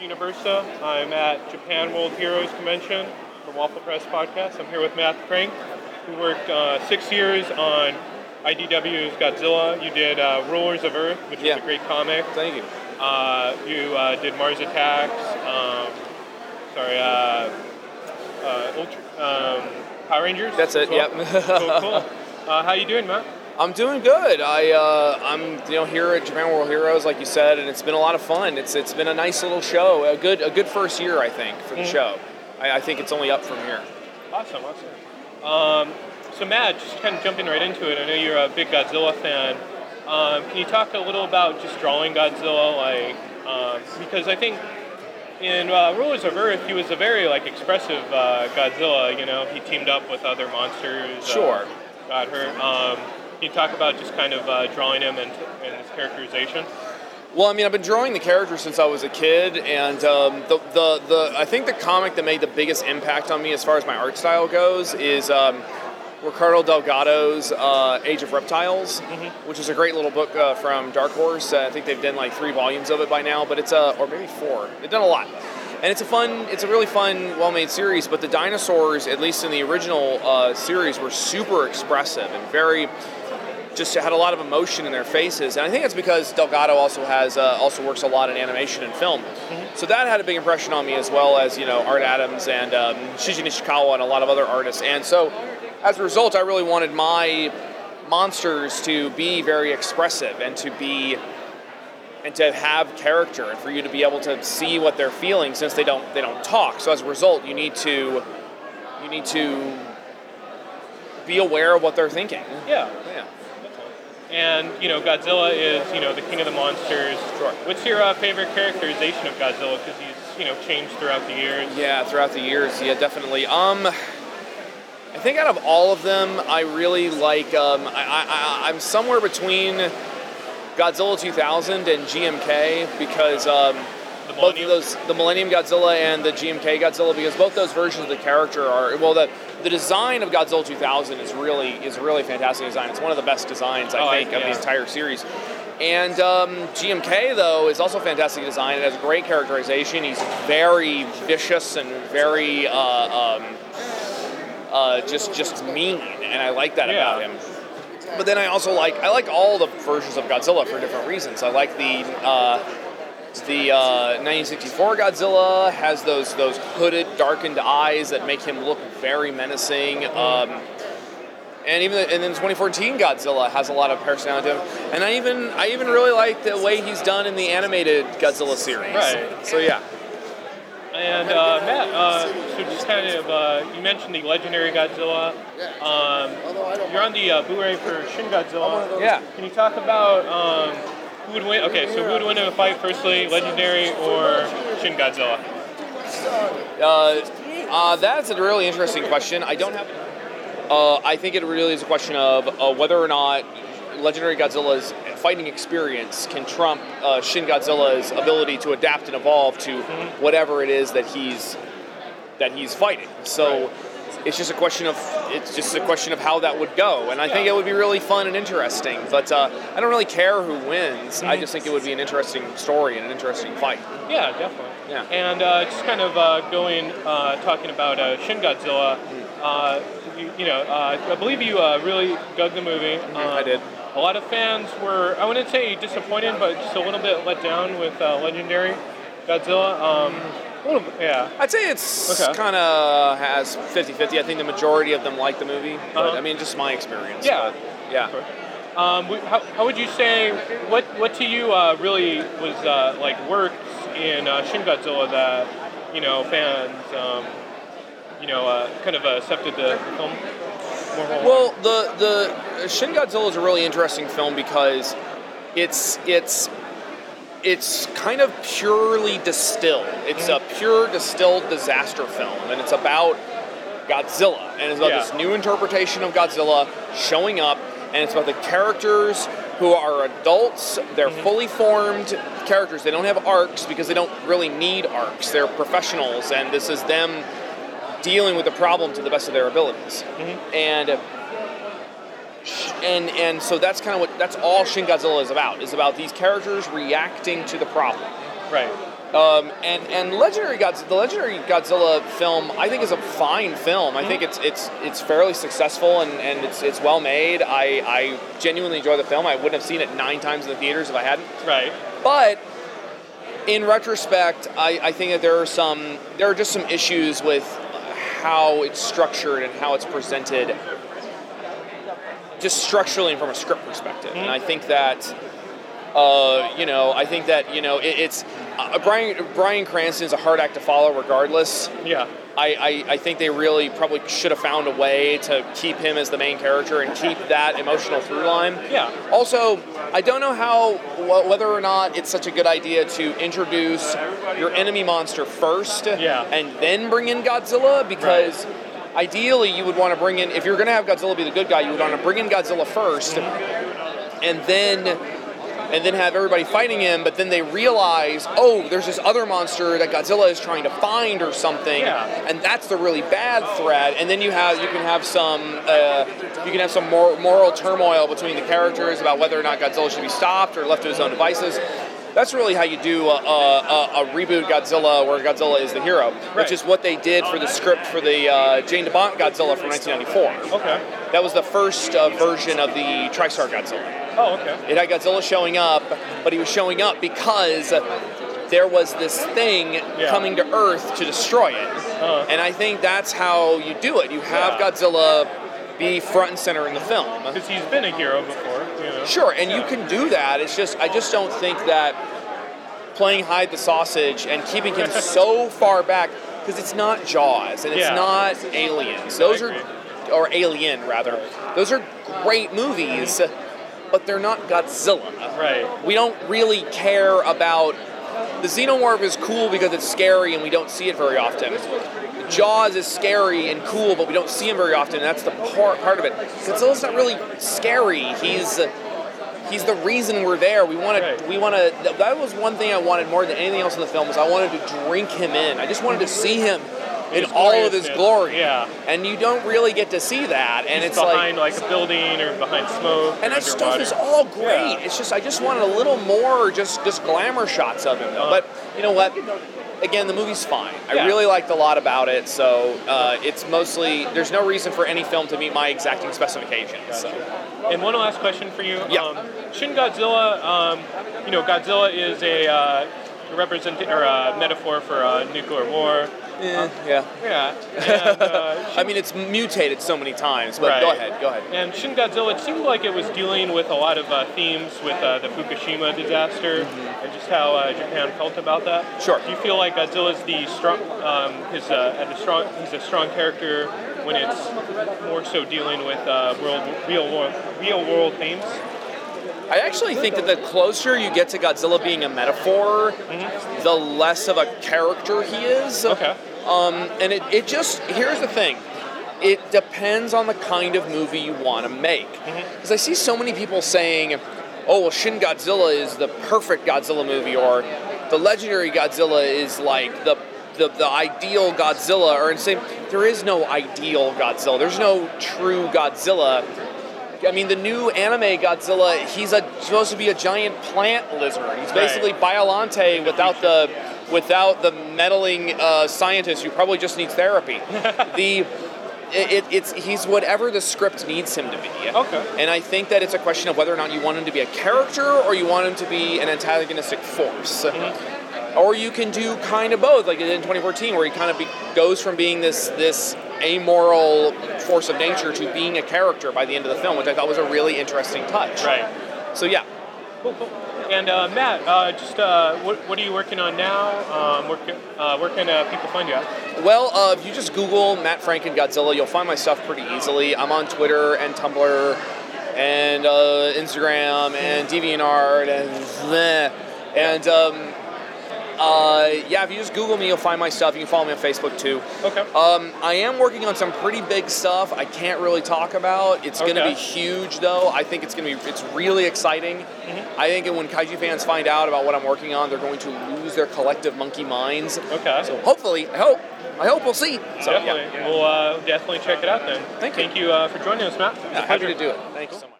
Gene. I'm at Japan World Heroes Convention, the Waffle Press Podcast. I'm here with Matt Frank, who worked 6 years on IDW's Godzilla. You did Rulers of Earth, which was a great comic. Thank you. You did Mars Attacks. Power Rangers. That's it. Cool. Yep. Cool. How you doing, Matt? I'm doing good. I'm here at Japan World Heroes, like you said, and it's been a lot of fun. It's been a nice little show. A good first year, I think, for the show. I think it's only up from here. Awesome. So Matt, just kind of jumping right into it. I know you're a big Godzilla fan. Can you talk a little about just drawing Godzilla, because I think in Rulers of Earth, he was a very expressive Godzilla. He teamed up with other monsters. Sure. Got her. Can you talk about just kind of drawing him and his characterization? Well, I've been drawing the character since I was a kid, and I think the comic that made the biggest impact on me as far as my art style goes is Ricardo Delgado's Age of Reptiles, which is a great little book from Dark Horse. I think they've done 3 volumes of it by now, but it's or maybe 4. They've done a lot. And it's a really fun, well-made series, but the dinosaurs, at least in the original series, were super expressive and very, just had a lot of emotion in their faces. And I think that's because Delgado also works a lot in animation and film. So that had a big impression on me, as well as, Art Adams and Shiji Nishikawa and a lot of other artists. And so, as a result, I really wanted my monsters to be very expressive and to have character, and for you to be able to see what they're feeling, since they don't talk. So as a result, you need to be aware of what they're thinking. Yeah. And Godzilla is the king of the monsters. Sure. What's your favorite characterization of Godzilla? Because he's changed throughout the years. Yeah, throughout the years. Yeah, definitely. I think out of all of them, I really like. I'm somewhere between Godzilla 2000 and GMK, because both of those, the Millennium Godzilla and the GMK Godzilla, because both those versions of the character are, well, the design of Godzilla 2000 is really fantastic design. It's one of the best designs, I think, of the entire series. And GMK, though, is also fantastic design. It has great characterization. He's very vicious and very just mean, and I like that about him. But then I also like all the versions of Godzilla for different reasons. I like the 1964 Godzilla has those hooded, darkened eyes that make him look very menacing. And then the 2014 Godzilla has a lot of personality to him. And I even really like the way he's done in the animated Godzilla series. Right. So yeah. And Matt, so just kind of, you mentioned the Legendary Godzilla. You're on the Blu-ray for Shin Godzilla. Yeah. Can you talk about who would win? Okay, so who would win in a fight? Firstly, Legendary or Shin Godzilla? That's a really interesting question. I don't have. I think it really is a question of whether or not Legendary Godzilla's fighting experience can trump Shin Godzilla's ability to adapt and evolve to whatever it is that he's fighting. So it's just a question of how that would go. And I think it would be really fun and interesting. But I don't really care who wins. I just think it would be an interesting story and an interesting fight. Yeah, definitely. Yeah. And just kind of talking about Shin Godzilla. I believe you really dug the movie. I did. A lot of fans were, I wouldn't say disappointed, but just a little bit let down with Legendary Godzilla. I'd say it's kind of has 50-50. I think the majority of them like the movie, but just my experience. Yeah. But, yeah. How would you say, what to you really was, worked in Shin Godzilla that, fans, kind of accepted the film? Well, the Shin Godzilla is a really interesting film because it's kind of purely distilled. It's a pure distilled disaster film, and it's about Godzilla, and it's about this new interpretation of Godzilla showing up, and it's about the characters who are adults. They're fully formed characters. They don't have arcs because they don't really need arcs. They're professionals, and this is them dealing with the problem to the best of their abilities, and so that's kind of what Shin Godzilla is about. Is about these characters reacting to the problem, right? And the Legendary Godzilla film, I think, is a fine film. I think it's fairly successful and it's well made. I genuinely enjoy the film. I wouldn't have seen it 9 times in the theaters if I hadn't. Right. But in retrospect, I think that there are just some issues with how it's structured and how it's presented, just structurally and from a script perspective. Mm-hmm. And I think that it's Bryan Cranston's a hard act to follow regardless. Yeah. I think they really probably should have found a way to keep him as the main character and keep that emotional through line. Yeah. Also, I don't know whether or not it's such a good idea to introduce your enemy monster first and then bring in Godzilla, because ideally you would want to bring in, if you're going to have Godzilla be the good guy, you would want to bring in Godzilla first and then have everybody fighting him, but then they realize, oh, there's this other monster that Godzilla is trying to find or something, and that's the really bad threat. And then you can have some moral turmoil between the characters about whether or not Godzilla should be stopped or left to his own devices. That's really how you do a reboot Godzilla where Godzilla is the hero, which is what they did for the script for the Jan de Bont Godzilla from 1994. Okay. That was the first version of the TriStar Godzilla. Oh, okay. It had Godzilla showing up, but he was showing up because there was this thing coming to Earth to destroy it. And I think that's how you do it. You have Godzilla be front and center in the film. Because he's been a hero before. You know? Sure, and you can do that. It's just, I just don't think that playing hide the sausage and keeping him so far back, because it's not Jaws, and it's not Aliens. Or Alien, rather. Those are great movies, but they're not Godzilla. Right. We don't really care about... The Xenomorph is cool because it's scary and we don't see it very often. Jaws is scary and cool, but we don't see him very often, and that's the part of it. Godzilla's not really scary. He's the reason we're there. We want to. That was one thing I wanted more than anything else in the film, was I wanted to drink him in. I just wanted to see him in all of his glory. Yeah. And you don't really get to see that. And it's behind like a building or behind smoke. And that stuff is all great. Yeah. It's just, I just wanted a little more just glamour shots of him. But you know what? Again, the movie's fine. I really liked a lot about it, so it's mostly... There's no reason for any film to meet my exacting specifications. Gotcha. So. And one last question for you. Yeah. Shin Godzilla, Godzilla is a metaphor for nuclear war. And, it's mutated so many times, but go ahead. And Shin Godzilla, it seemed like it was dealing with a lot of themes with the Fukushima disaster and just how Japan felt about that. Sure. Do you feel like Godzilla's the strong, he's a strong character when it's more so dealing with real world themes? I actually think that the closer you get to Godzilla being a metaphor, the less of a character he is. Okay. And it just, here's the thing. It depends on the kind of movie you want to make. Because I see so many people saying, oh, well, Shin Godzilla is the perfect Godzilla movie, or the Legendary Godzilla is like the ideal Godzilla. Or insane. There is no ideal Godzilla. There's no true Godzilla. I mean, the new anime Godzilla, he's supposed to be a giant plant lizard. He's basically Biollante without the meddling scientist who probably just needs therapy. He's whatever the script needs him to be. Okay. And I think that it's a question of whether or not you want him to be a character or you want him to be an antagonistic force. Mm-hmm. Or you can do kind of both, like in 2014, where he kind of goes from being this amoral force of nature to being a character by the end of the film, which I thought was a really interesting touch. Right. So yeah. Cool. And Matt, what are you working on now? Where can people find you at? Well, if you just Google Matt Frank and Godzilla, you'll find my stuff pretty easily. I'm on Twitter and Tumblr and Instagram and DeviantArt if you just Google me, you'll find my stuff. You can follow me on Facebook, too. Okay. I am working on some pretty big stuff I can't really talk about. It's going to be huge, though. I think it's really exciting. Mm-hmm. I think when Kaiju fans find out about what I'm working on, they're going to lose their collective monkey minds. Okay. So hopefully, I hope we'll see. So, definitely. Yeah. We'll definitely check it out, then. Thank you for joining us, Matt. It was a pleasure. Happy to do it. Thank you so much.